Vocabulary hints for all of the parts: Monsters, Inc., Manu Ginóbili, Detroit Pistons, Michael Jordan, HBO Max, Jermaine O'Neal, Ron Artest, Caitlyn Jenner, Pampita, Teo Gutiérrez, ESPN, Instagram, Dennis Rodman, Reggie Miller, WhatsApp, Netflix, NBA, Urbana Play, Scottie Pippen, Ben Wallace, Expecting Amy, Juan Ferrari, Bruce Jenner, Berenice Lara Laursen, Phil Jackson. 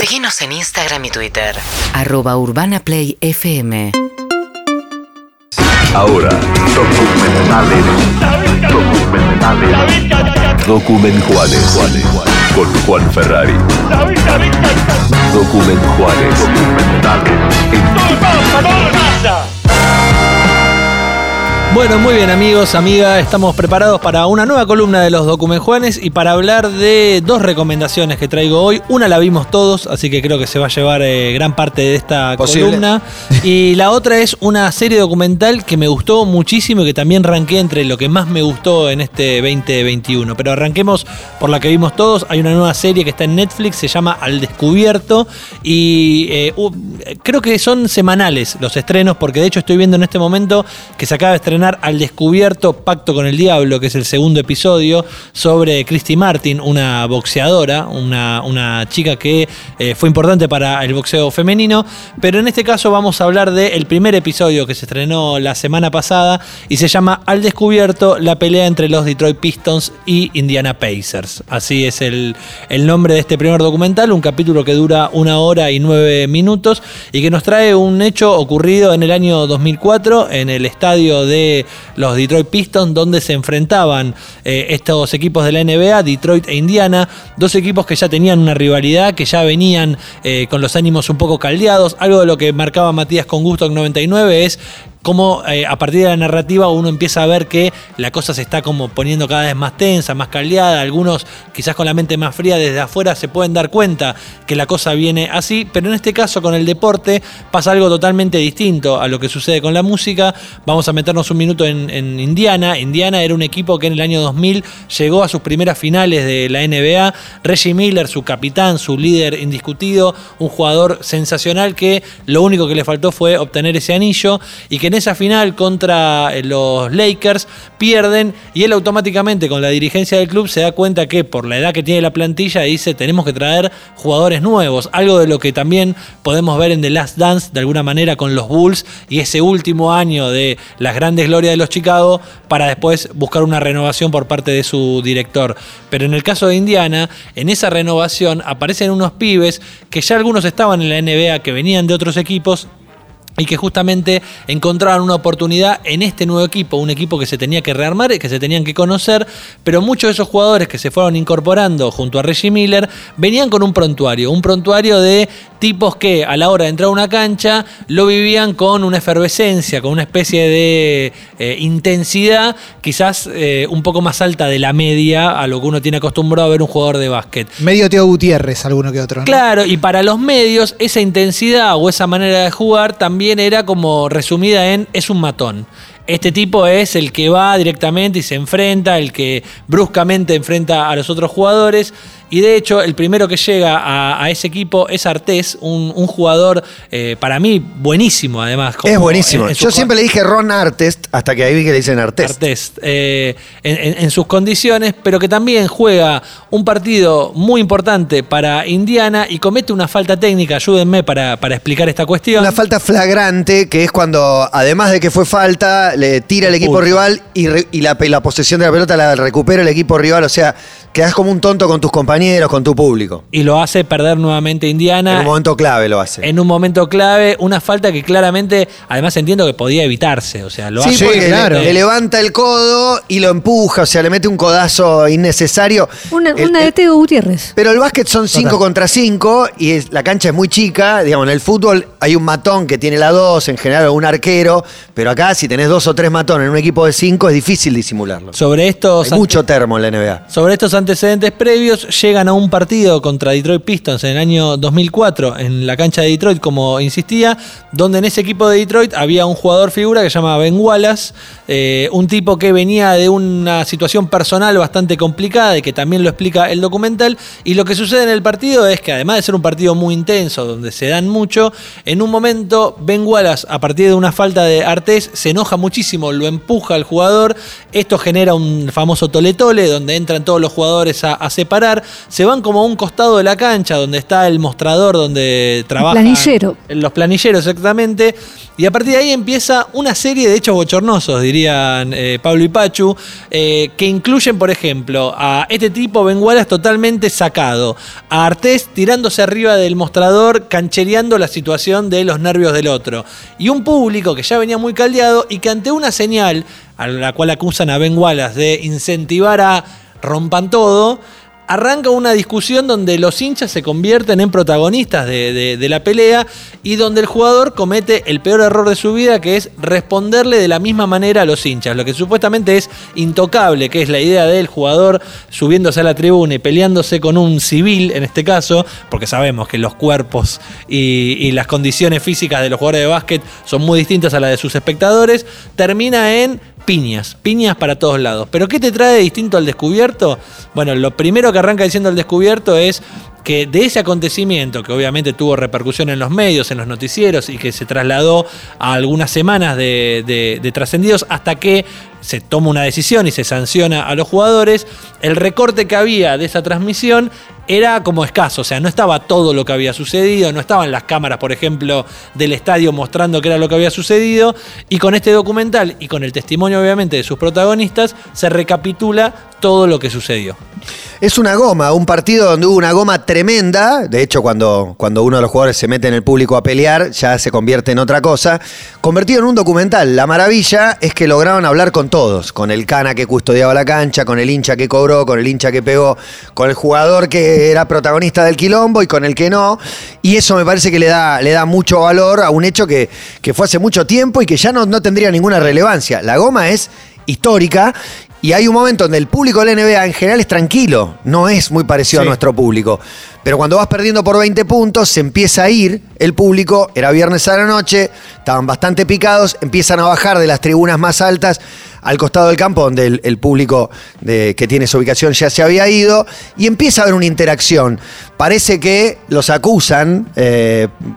Seguinos en Instagram y Twitter. @UrbanaPlayFM. Ahora, documentales, con Juan Ferrari. Documentales. Bueno, muy bien, amigos, amigas, estamos preparados para una nueva columna de los Documenjuanes y para hablar de dos recomendaciones que traigo hoy. Una la vimos todos, así que creo que se va a llevar gran parte de esta columna. Y la otra es una serie documental que me gustó muchísimo y que también ranqué entre lo que más me gustó en este 2021. Pero arranquemos por la que vimos todos. Hay una nueva serie que está en Netflix, se llama Al Descubierto. Y creo que son semanales los estrenos, porque de hecho estoy viendo en este momento que se acaba de estrenar Al Descubierto, Pacto con el Diablo, que es el segundo episodio, sobre Christy Martin, una boxeadora, una chica que fue importante para el boxeo femenino. Pero en este caso vamos a hablar del primer episodio que se estrenó la semana pasada y se llama Al Descubierto, la pelea entre los Detroit Pistons y Indiana Pacers. Así es el nombre de este primer documental, un capítulo que dura 1 hora y 9 minutos y que nos trae un hecho ocurrido en el año 2004 en el estadio de los Detroit Pistons, donde se enfrentaban estos equipos de la NBA, Detroit e Indiana, dos equipos que ya tenían una rivalidad, que ya venían con los ánimos un poco caldeados. Algo de lo que marcaba Matías con gusto en 99 es cómo a partir de la narrativa uno empieza a ver que la cosa se está como poniendo cada vez más tensa, más caldeada. Algunos, quizás con la mente más fría desde afuera, se pueden dar cuenta que la cosa viene así, pero en este caso con el deporte pasa algo totalmente distinto a lo que sucede con la música. Vamos a meternos un minuto en Indiana. Indiana era un equipo que en el año 2000 llegó a sus primeras finales de la NBA. Reggie Miller, su capitán, su líder indiscutido, un jugador sensacional que lo único que le faltó fue obtener ese anillo, y que en esa final contra los Lakers pierden, y él automáticamente con la dirigencia del club se da cuenta que por la edad que tiene la plantilla dice: tenemos que traer jugadores nuevos. Algo de lo que también podemos ver en The Last Dance de alguna manera con los Bulls y ese último año de las grandes glorias de los Chicago para después buscar una renovación por parte de su director. Pero en el caso de Indiana, en esa renovación aparecen unos pibes que ya algunos estaban en la NBA, que venían de otros equipos, y que justamente encontraron una oportunidad en este nuevo equipo, un equipo que se tenía que rearmar y que se tenían que conocer. Pero muchos de esos jugadores que se fueron incorporando junto a Reggie Miller venían con un prontuario de tipos que a la hora de entrar a una cancha lo vivían con una efervescencia, con una especie de intensidad quizás un poco más alta de la media a lo que uno tiene acostumbrado a ver un jugador de básquet. Medio Teo Gutiérrez, alguno que otro, ¿no? Claro, y para los medios esa intensidad o esa manera de jugar también era como resumida en: es un matón. Este tipo es el que va directamente y se enfrenta, el que bruscamente enfrenta a los otros jugadores. Y de hecho, el primero que llega a ese equipo es Artest, un jugador para mí buenísimo, además. Es buenísimo. Yo siempre le dije Ron Artest, hasta que ahí vi que le dicen Artest. Artest, en sus condiciones, pero que también juega un partido muy importante para Indiana y comete una falta técnica. Ayúdenme para explicar esta cuestión. Una falta flagrante, que es cuando, además de que fue falta, le tira el equipo rival y la posesión de la pelota la recupera el equipo rival. O sea, quedás como un tonto con tus compañeros, con tu público. Y lo hace perder nuevamente Indiana. En un momento clave lo hace. En un momento clave, una falta que claramente, además entiendo que podía evitarse. O sea, lo hace. Sí, porque claro, le levanta el codo y lo empuja, o sea, le mete un codazo innecesario. Una de Teo Gutiérrez. Pero el básquet son 5 contra 5 y la cancha es muy chica. Digamos, en el fútbol hay un matón que tiene la 2, en general un arquero, pero acá si tenés 2 o 3 matones en un equipo de 5 es difícil disimularlo. Sobre estos hay mucho termo en la NBA. Sobre estos antecedentes previos, llegan a un partido contra Detroit Pistons en el año 2004 en la cancha de Detroit, como insistía, donde en ese equipo de Detroit había un jugador figura que se llama Ben Wallace, un tipo que venía de una situación personal bastante complicada y que también lo explica el documental. Y lo que sucede en el partido es que, además de ser un partido muy intenso donde se dan mucho, en un momento Ben Wallace, a partir de una falta de Artés, se enoja muchísimo, lo empuja al jugador. Esto genera un famoso tole-tole donde entran todos los jugadores a separar. se van como a un costado de la cancha donde está el mostrador donde trabajan. Planillero. Los planilleros, exactamente. Y a partir de ahí empieza una serie de hechos bochornosos, dirían Pablo y Pachu, que incluyen, por ejemplo, a este tipo Ben Wallace totalmente sacado, a Artest tirándose arriba del mostrador, canchereando la situación de los nervios del otro, y un público que ya venía muy caldeado y que ante una señal a la cual acusan a Ben Wallace de incentivar a rompan todo, arranca una discusión donde los hinchas se convierten en protagonistas de la pelea y donde el jugador comete el peor error de su vida, que es responderle de la misma manera a los hinchas. Lo que supuestamente es intocable, que es la idea del jugador subiéndose a la tribuna y peleándose con un civil, en este caso, porque sabemos que los cuerpos y las condiciones físicas de los jugadores de básquet son muy distintas a las de sus espectadores, termina en piñas para todos lados. ¿Pero qué te trae distinto al descubierto? Bueno, lo primero que arranca diciendo al descubierto es que de ese acontecimiento, que obviamente tuvo repercusión en los medios, en los noticieros, y que se trasladó a algunas semanas de trascendidos hasta que se toma una decisión y se sanciona a los jugadores, el recorte que había de esa transmisión era como escaso, o sea, no estaba todo lo que había sucedido, no estaban las cámaras, por ejemplo, del estadio mostrando qué era lo que había sucedido, y con este documental y con el testimonio, obviamente, de sus protagonistas, se recapitula todo lo que sucedió. Es una goma, un partido donde hubo una goma tremenda, de hecho cuando uno de los jugadores se mete en el público a pelear, ya se convierte en otra cosa, convertido en un documental. La maravilla es que lograron hablar con todos, con el cana que custodiaba la cancha, con el hincha que cobró, con el hincha que pegó, con el jugador que era protagonista del quilombo y con el que no, y eso me parece que le da mucho valor a un hecho que fue hace mucho tiempo y que ya no tendría ninguna relevancia. La goma es histórica. Y hay un momento donde el público de la NBA en general es tranquilo, no es muy parecido a nuestro público. Pero cuando vas perdiendo por 20 puntos, se empieza a ir el público, era viernes a la noche, estaban bastante picados, empiezan a bajar de las tribunas más altas al costado del campo, donde el público que tiene su ubicación ya se había ido, y empieza a haber una interacción. Parece que los acusan,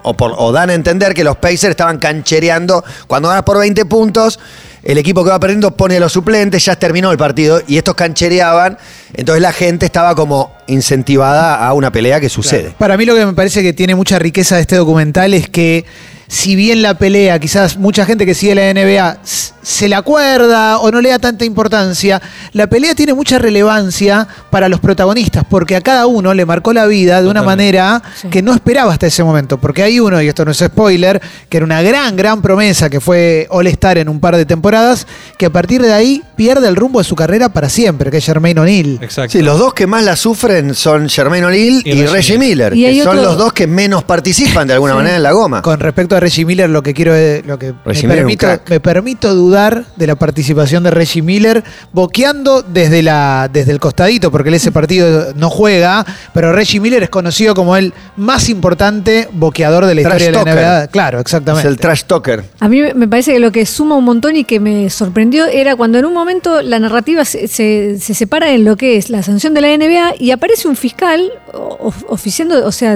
o dan a entender que los Pacers estaban canchereando. Cuando ganas por 20 puntos, el equipo que va perdiendo pone a los suplentes, ya terminó el partido, y estos canchereaban, entonces la gente estaba como incentivada a una pelea que sucede. Claro. Para mí lo que me parece que tiene mucha riqueza de este documental es que, si bien la pelea, quizás mucha gente que sigue la NBA se la acuerda o no le da tanta importancia, la pelea tiene mucha relevancia para los protagonistas, porque a cada uno le marcó la vida de una manera que no esperaba hasta ese momento. Porque hay uno, y esto no es spoiler, que era una gran promesa, que fue All-Star en un par de temporadas, que a partir de ahí pierde el rumbo de su carrera para siempre, que es Jermaine O'Neal. Exacto. Sí, los dos que más la sufren son Jermaine O'Neal y Reggie Miller, que son los dos que menos participan de alguna manera en la goma. Con respecto a Reggie Miller, me permito dudar de la participación de Reggie Miller, boqueando desde el costadito, porque él ese partido no juega, pero Reggie Miller es conocido como el más importante boqueador de la historia de la NBA. Claro, exactamente. Es el trash talker. A mí me parece que lo que suma un montón y que me sorprendió era cuando en un momento la narrativa se separa en lo que es la sanción de la NBA y aparece un fiscal oficiando, o sea,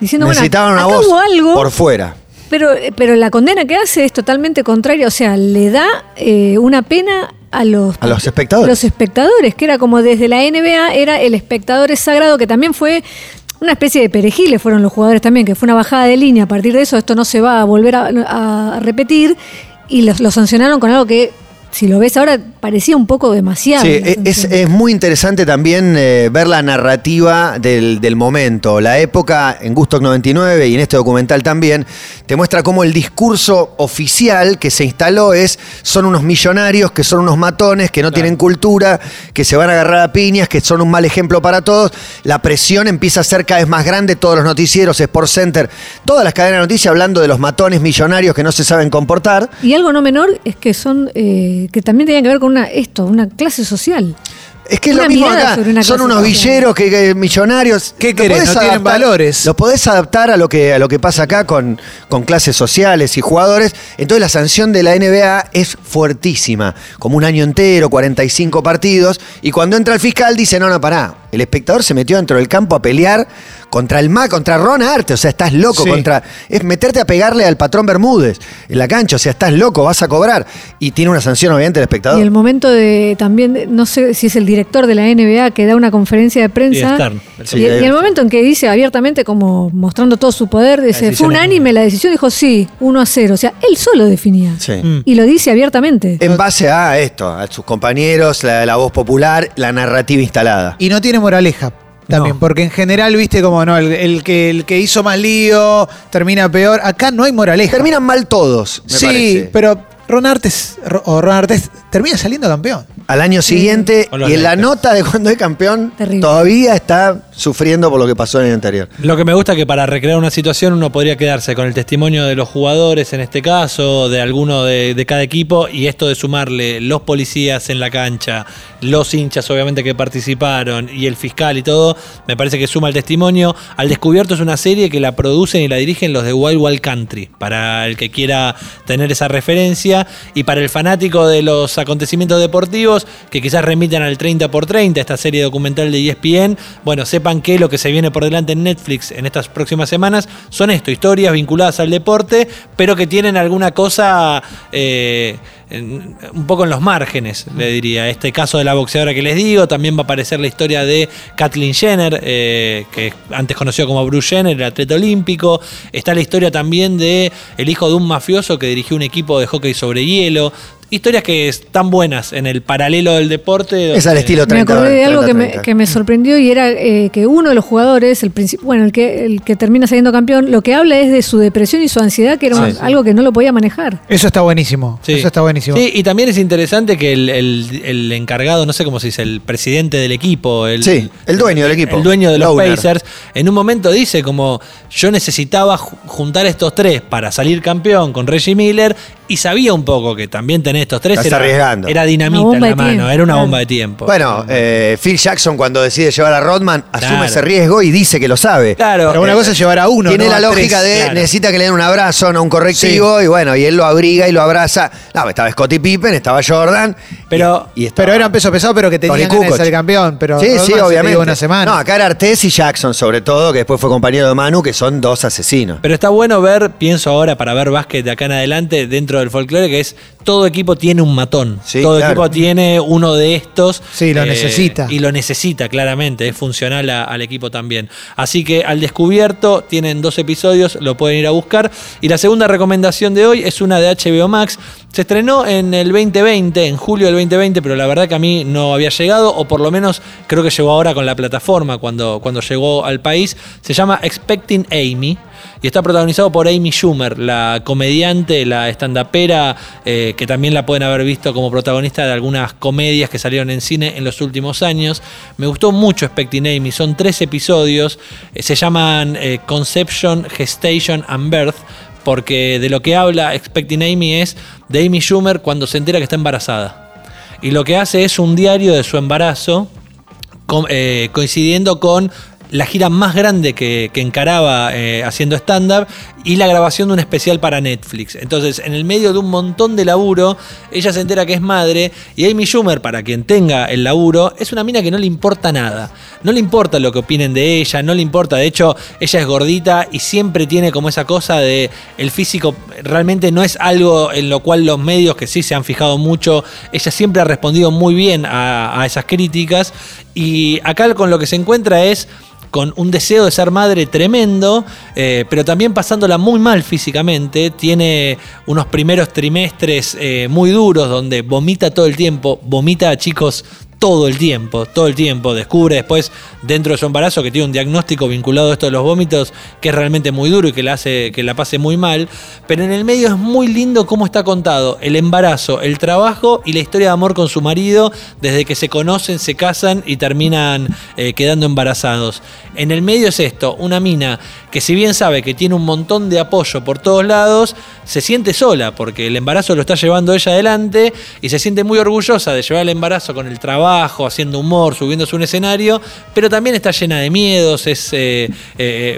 diciendo, necesitaban bueno, acá hubo algo por fuera. Pero la condena que hace es totalmente contraria, o sea, le da una pena a los espectadores. Los espectadores, que era como desde la NBA, era el espectador es sagrado, que también fue una especie de perejiles, fueron los jugadores también, que fue una bajada de línea. A partir de eso, esto no se va a volver a repetir, y los sancionaron con algo que, si lo ves ahora, parecía un poco demasiado. Sí, es muy interesante también ver la narrativa del momento. La época, en Gusto 99 y en este documental también, te muestra cómo el discurso oficial que se instaló es: son unos millonarios, que son unos matones, que no tienen cultura, que se van a agarrar a piñas, que son un mal ejemplo para todos. La presión empieza a ser cada vez más grande. Todos los noticieros, Sports Center, todas las cadenas de noticias hablando de los matones millonarios que no se saben comportar. Y algo no menor es que son... que también tenía que ver con una clase social. Es que es lo mismo acá. Son unos villeros que millonarios. ¿Qué querés? No tienen valores. Lo podés adaptar a lo que pasa acá con clases sociales y jugadores. Entonces la sanción de la NBA es fuertísima. Como un año entero, 45 partidos. Y cuando entra el fiscal dice, no, pará. El espectador se metió dentro del campo a pelear contra el MAC, contra Ron Artest. O sea, estás loco. Sí. Es meterte a pegarle al patrón Bermúdez en la cancha. O sea, estás loco, vas a cobrar. Y tiene una sanción, obviamente, el espectador. Y el momento de también, no sé si es el director de la NBA que da una conferencia de prensa. Y el momento en que dice abiertamente, como mostrando todo su poder, dice, fue unánime la decisión, dijo sí, 1-0. O sea, él solo definía. Sí. Y lo dice abiertamente. En base a esto, a sus compañeros, la voz popular, la narrativa instalada. Y no tiene moraleja también, no. Porque en general, viste, como no, el que hizo más lío termina peor. Acá no hay moraleja. Terminan mal todos, me parece. Pero Ron Artest termina saliendo campeón. Al año siguiente, y en la nota de cuando es campeón, terrible, todavía está sufriendo por lo que pasó en el anterior. Lo que me gusta es que para recrear una situación uno podría quedarse con el testimonio de los jugadores, en este caso, de alguno de cada equipo, y esto de sumarle los policías en la cancha, los hinchas obviamente que participaron, y el fiscal y todo, me parece que suma el testimonio. Al Descubierto es una serie que la producen y la dirigen los de Wild Wild Country, para el que quiera tener esa referencia. Y para el fanático de los acontecimientos deportivos, que quizás remitan al 30x30, esta serie documental de ESPN, bueno, sepan que lo que se viene por delante en Netflix en estas próximas semanas son historias vinculadas al deporte, pero que tienen alguna cosa un poco en los márgenes, le diría. Este caso de la boxeadora que les digo, también va a aparecer la historia de Caitlyn Jenner, que antes conocido como Bruce Jenner, el atleta olímpico. Está la historia también de el hijo de un mafioso que dirigió un equipo de hockey sobre hielo. Historias que están buenas en el paralelo del deporte. Es al estilo 30. Me acordé de algo que me sorprendió, y era que uno de los jugadores, el que termina saliendo campeón, lo que habla es de su depresión y su ansiedad, que era algo que no lo podía manejar. Eso está buenísimo. Sí. Eso está buenísimo. Sí, y también es interesante que el encargado, no sé cómo se dice, el presidente del equipo. El dueño del equipo. El dueño de los Pacers. En un momento dice como, yo necesitaba juntar estos tres para salir campeón con Reggie Miller, y sabía un poco que también tenés estos tres, era dinamita en la mano, tiempo. Era una bomba de tiempo. Bueno, Phil Jackson, cuando decide llevar a Rodman, asume ese riesgo y dice que lo sabe. Claro. Pero una cosa es llevar a uno. Tiene la lógica tres, necesita que le den un abrazo, no un correctivo, y bueno, y él lo abriga y lo abraza. No, estaba Scottie Pippen, estaba Jordan. Pero eran peso pesado, pero que tenían ganas de ser campeón. Pero sí, obviamente. Una semana. No, acá era Artest y Jackson, sobre todo, que después fue compañero de Manu, que son dos asesinos. Pero está bueno ver, pienso ahora, para ver básquet de acá en adelante, dentro del folclore, que es todo equipo tiene un matón. Sí, todo equipo tiene uno de estos. Sí, lo necesita. Y lo necesita, claramente. Es funcional al equipo también. Así que Al Descubierto, tienen 2 episodios, lo pueden ir a buscar. Y la segunda recomendación de hoy es una de HBO Max. Se estrenó en el 2020, en julio del 2020, pero la verdad que a mí no había llegado, o por lo menos creo que llegó ahora con la plataforma cuando llegó al país. Se llama Expecting Amy. Y está protagonizado por Amy Schumer, la comediante, la stand-upera, que también la pueden haber visto como protagonista de algunas comedias que salieron en cine en los últimos años. Me gustó mucho Expecting Amy, son 3 episodios, se llaman Conception, Gestation and Birth, porque de lo que habla Expecting Amy es de Amy Schumer cuando se entera que está embarazada. Y lo que hace es un diario de su embarazo, coincidiendo con la gira más grande que encaraba haciendo stand-up y la grabación de un especial para Netflix. Entonces, en el medio de un montón de laburo, ella se entera que es madre, y Amy Schumer, para quien tenga el laburo, es una mina que no le importa nada. No le importa lo que opinen de ella, no le importa. De hecho, ella es gordita y siempre tiene como esa cosa de el físico realmente no es algo en lo cual los medios, que sí se han fijado mucho, ella siempre ha respondido muy bien a esas críticas. Y acá con lo que se encuentra es con un deseo de ser madre tremendo, pero también pasándola muy mal físicamente. Tiene unos primeros trimestres muy duros donde vomita todo el tiempo, vomita a chicos todo el tiempo. Descubre después, dentro de su embarazo, que tiene un diagnóstico vinculado a esto de los vómitos, que es realmente muy duro y que la hace que la pase muy mal. Pero en el medio es muy lindo cómo está contado el embarazo, el trabajo y la historia de amor con su marido, desde que se conocen, se casan y terminan quedando embarazados. En el medio es esto, una mina que, si bien sabe que tiene un montón de apoyo por todos lados, se siente sola porque el embarazo lo está llevando ella adelante, y se siente muy orgullosa de llevar el embarazo con el trabajo, haciendo humor, subiéndose a un escenario, pero también está llena de miedos. Es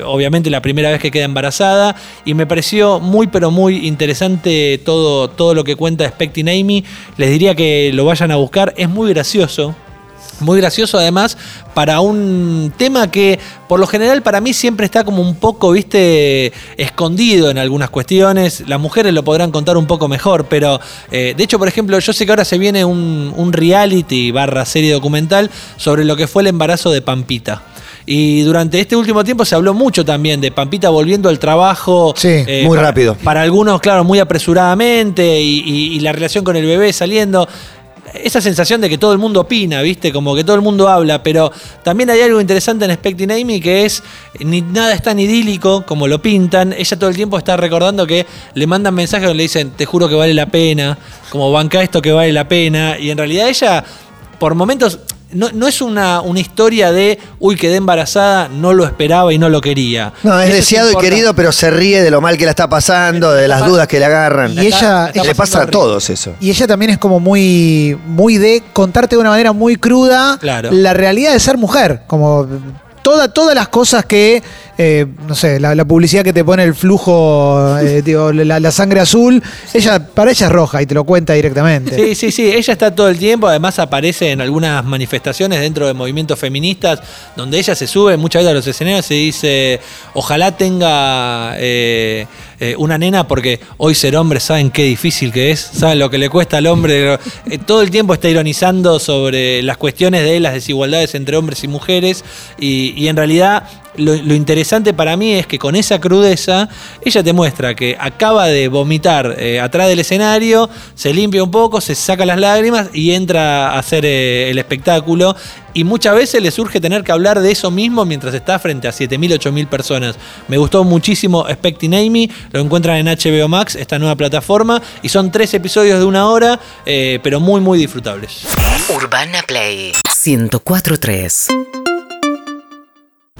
obviamente la primera vez que queda embarazada, y me pareció muy pero muy interesante todo lo que cuenta Expecting Amy. Les diría que lo vayan a buscar, es muy gracioso. Muy gracioso además para un tema que por lo general para mí siempre está como un poco, viste, escondido en algunas cuestiones. Las mujeres lo podrán contar un poco mejor, pero de hecho, por ejemplo, yo sé que ahora se viene un reality barra serie documental sobre lo que fue el embarazo de Pampita. Y durante este último tiempo se habló mucho también de Pampita volviendo al trabajo. Sí, muy rápido. Para algunos, claro, muy apresuradamente y la relación con el bebé saliendo. Esa sensación de que todo el mundo opina, ¿viste? Como que todo el mundo habla, pero también hay algo interesante en Expecting Amy que es, nada es tan idílico como lo pintan. Ella todo el tiempo está recordando que le mandan mensajes donde le dicen, te juro que vale la pena, como banca esto que vale la pena. Y en realidad ella, por momentos... No es una historia de, uy, quedé embarazada, no lo esperaba y no lo quería. No, es deseado y querido, pero se ríe de lo mal que la está pasando, de las dudas que le agarran. Y ella le pasa a todos eso. Y ella también es como muy, muy de contarte de una manera muy cruda, claro, la realidad de ser mujer. Como todas las cosas que, no sé, la publicidad que te pone el flujo, digo, la sangre azul, ella, para ella es roja y te lo cuenta directamente. Sí, ella está todo el tiempo, además aparece en algunas manifestaciones dentro de movimientos feministas, donde ella se sube muchas veces a los escenarios y dice, ojalá tenga una nena porque hoy ser hombre, saben qué difícil que es, saben lo que le cuesta al hombre. Todo el tiempo está ironizando sobre las cuestiones de las desigualdades entre hombres y mujeres y en realidad... Lo interesante para mí es que con esa crudeza ella te muestra que acaba de vomitar atrás del escenario, se limpia un poco, se saca las lágrimas y entra a hacer el espectáculo. Y muchas veces le surge tener que hablar de eso mismo mientras está frente a 7.000, 8.000 personas. Me gustó muchísimo Expecting Amy, lo encuentran en HBO Max, esta nueva plataforma, y son 3 episodios de 1 hora, pero muy, muy disfrutables. Urbana Play 104.3